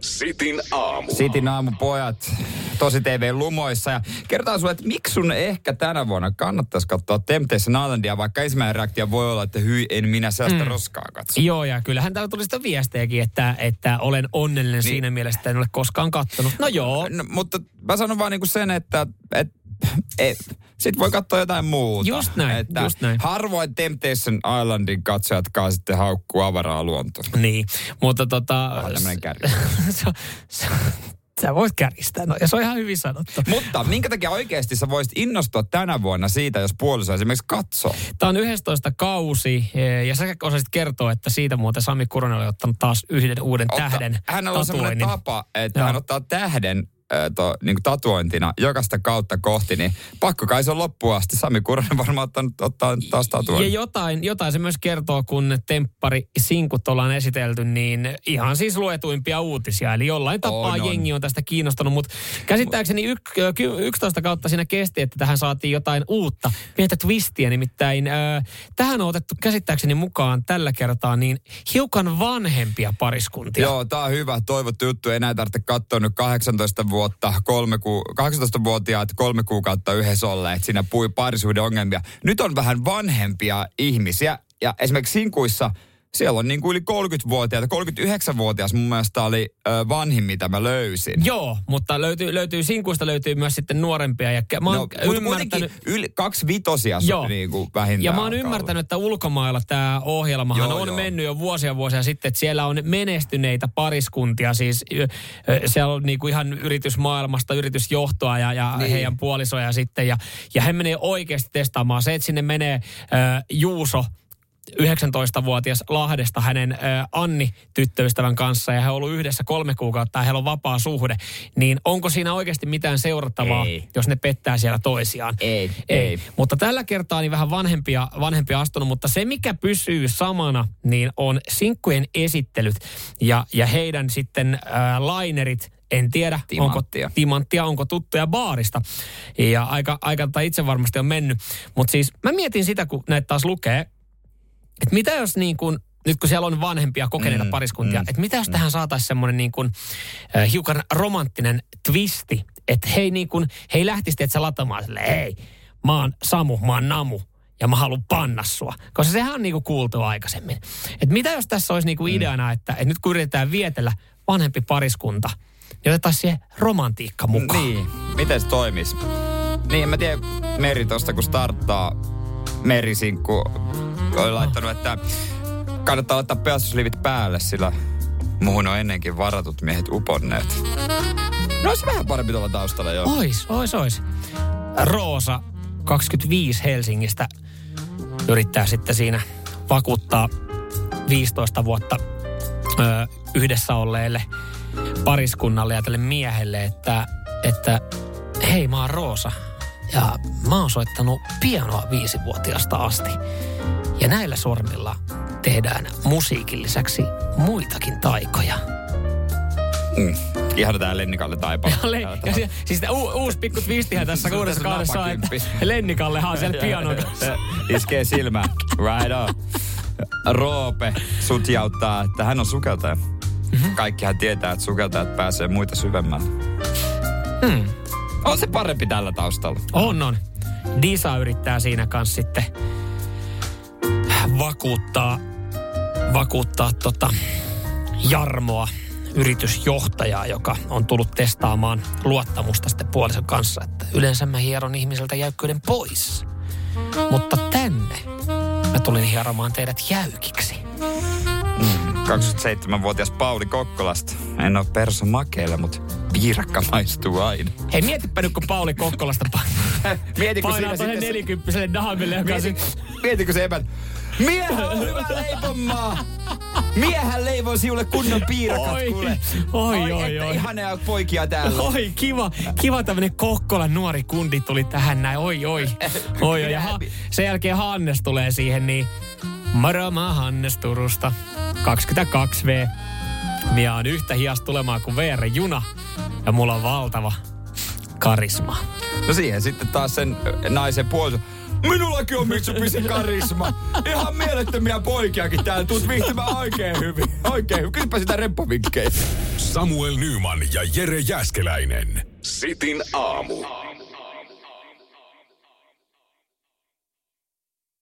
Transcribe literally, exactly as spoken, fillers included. Sitin aamu. Sitin aamu, pojat. Tosi T V lumoissa. Ja kertaan sulle, että miksi sun ehkä tänä vuonna kannattaisi katsoa Temptation Islandia, vaikka ensimmäinen reaktio voi olla, että hyi, en minä sellaista mm. roskaa katso. Joo, ja kyllähän täällä tuli sitä viestejäkin, että, että olen onnellinen niin. Siinä mielessä, että en ole koskaan katsonut. No joo. No, mutta mä sanon vaan niinku sen, että... että Et, sit voi katsoa jotain muuta. Just näin, että just näin. Harvoin Temptation Islandin katsojatkaan sitten haukkuu avaraa luontoa. Niin, mutta tota... Vähän tämmönen kärjys. Sä voit kärjistää, no, ja se on ihan hyvin sanottu. Mutta minkä takia oikeasti sä voisit innostua tänä vuonna siitä, jos puoliso esimerkiksi katsoo? Tämä on yhdestoista kausi, ja sä osasit kertoa, että siitä muuten Sami Kuronen oli ottanut taas yhden uuden Otta, tähden. Hän on semmoinen tapa, että no. hän ottaa tähden... To, niin kuin tatuointina jokaista kautta kohti, niin pakko kai se on loppuun asti. Sami Kuronen varmaan ottanut, ottaa taas tatuoinnin. Ja jotain, jotain se myös kertoo, kun temppari sinkut ollaan esitelty, niin ihan siis luetuimpia uutisia. Eli jollain tapaa on, on. jengi on tästä kiinnostunut, mutta käsittääkseni yk, yksitoista kautta siinä kesti, että tähän saatiin jotain uutta. Pientä twistiä nimittäin. Äh, tähän on otettu käsittääkseni mukaan tällä kertaa niin hiukan vanhempia pariskuntia. Joo, tää on hyvä. Toivottu juttu. Enää tarvitse katsoa nyt kahdeksantoista vuotta. Kolme ku, kahdeksantoista-vuotiaat kolme kuukautta yhdessä olleet. Siinä pui parisuuden ongelmia. Nyt on vähän vanhempia ihmisiä. Ja esimerkiksi sinkuissa siellä on niin kuin yli kolmekymmentävuotiaita. kolmekymmentäyhdeksänvuotias mun mielestä oli ö, vanhin, mitä mä löysin. Joo, mutta löytyy, löytyy sinkuista löytyy myös sitten nuorempia. Ja mä oon no, ymmärtänyt... yli kaksi vitosia niin kuin vähintään. Ja mä oon ymmärtänyt, että ulkomailla tämä ohjelmahan joo, on joo. mennyt jo vuosia vuosia sitten. Että siellä on menestyneitä pariskuntia. Siis siellä on niin kuin ihan yritysmaailmasta yritysjohtoa ja, ja niin. heidän puolisoja sitten. Ja, ja he menee oikeasti testaamaan. Se, että sinne menee ö, Juuso. yhdeksäntoistavuotias Lahdesta hänen ä, Anni-tyttöystävän kanssa ja he on ollut yhdessä kolme kuukautta ja heillä on vapaa suhde. Niin onko siinä oikeasti mitään seurattavaa, ei. jos ne pettää siellä toisiaan? Ei, ei. ei. Mutta tällä kertaa niin vähän vanhempia, vanhempia astunut, mutta se mikä pysyy samana, niin on sinkkujen esittelyt ja, ja heidän sitten ä, lainerit. En tiedä, timanttia. onko timanttia, onko tuttuja baarista. Ja aika, aika tai itse varmasti on mennyt. Mutta siis mä mietin sitä, kun näitä taas lukee. Että mitä jos niin kuin, nyt kun siellä on vanhempia kokeneita mm, pariskuntia, mm, että mitä jos mm. tähän saataisiin semmoinen niin kuin äh, hiukan romanttinen twisti, että hei niin kuin, hei lähtisi teetä latamaan silleen, hei, mä oon Samu, mä oon Namu ja mä haluan panna sua. Koska sehän on niin kuin kuultu aikaisemmin. Että mitä jos tässä olisi niin kuin ideana, että, että nyt kun yritetään vietellä vanhempi pariskunta, niin otetaan siihen romantiikka mukaan. Niin, miten se toimisi? Niin, en mä tiedä Meri tosta kun starttaa Merisinkku... Olen laittanut, että kannattaa laittaa pelastusliivit päälle, sillä muuhun on ennenkin varatut miehet uponneet. No olisi vähän parempi tuolla taustalla, joo. Ois, ois, ois. Roosa, kaksikymmentäviisi Helsingistä, yrittää sitten siinä vakuuttaa viisitoista vuotta ö, yhdessä olleelle pariskunnalle ja tälle miehelle, että, että hei, mä oon Roosa ja mä oon soittanut pianoa viisivuotiaasta asti. Ja näillä sormilla tehdään musiikin lisäksi muitakin taikoja. Mm. Ihan tää Lennikalle taipaa. Siis, siis tämä u- uusi pikku twistihän tässä uudessa kaudessa on, että Lennikallehan on siellä pianon kanssa. Iskee silmään. Right on. Roope sutjauttaa, että hän on sukeltaja. Mm-hmm. Kaikkihan tietää, että sukeltajat pääsee muita syvemmälle. Mm. On se parempi tällä taustalla. On, on. Disa yrittää siinä kanssa sitten... Vakuuttaa, vakuuttaa tota Jarmoa, yritysjohtajaa, joka on tullut testaamaan luottamusta sitten puolison kanssa. Että yleensä mä hieron ihmiseltä jäykkyyden pois, mutta tänne mä tulin hieromaan teidät jäykiksi. kaksikymmentäseitsemänvuotias Pauli Kokkolasta. En ole perso makeilla, mutta piirakka maistuu aina. Hei, mietipä nyt, kun Pauli Kokkolasta painaa. Painaa tuohon nelikymppiselle daamille, joka... Mietikö se epä... Miehä on hyvä leipomaa! Miehän leivoi sinulle kunnon piirakat, oi, kuule. Oi, oi, oi. oi. Ihanaa poikia täällä. Oi, kiva. Kiva tämmönen Kokkolan nuori kundi tuli tähän näin. Oi, oi. Oi, oi. Ja ha- sen jälkeen Hannes tulee siihen, niin... Moro, mä Hannes Turusta. kaksikymmentäkaksi vuotta. Minä on yhtä hias tulemaan kuin V R-juna. Ja mulla on valtava karisma. No siihen sitten taas sen naisen puolison. Minullakin on Mitsubishi karisma. Ihan mielettömiä poikiakin täällä. Tuut viihtymään oikein hyvin. Oikein hyvin. Kysypä sitä reppavinkkejä. Samuel Nyman ja Jere Jääskeläinen. Sitin aamu.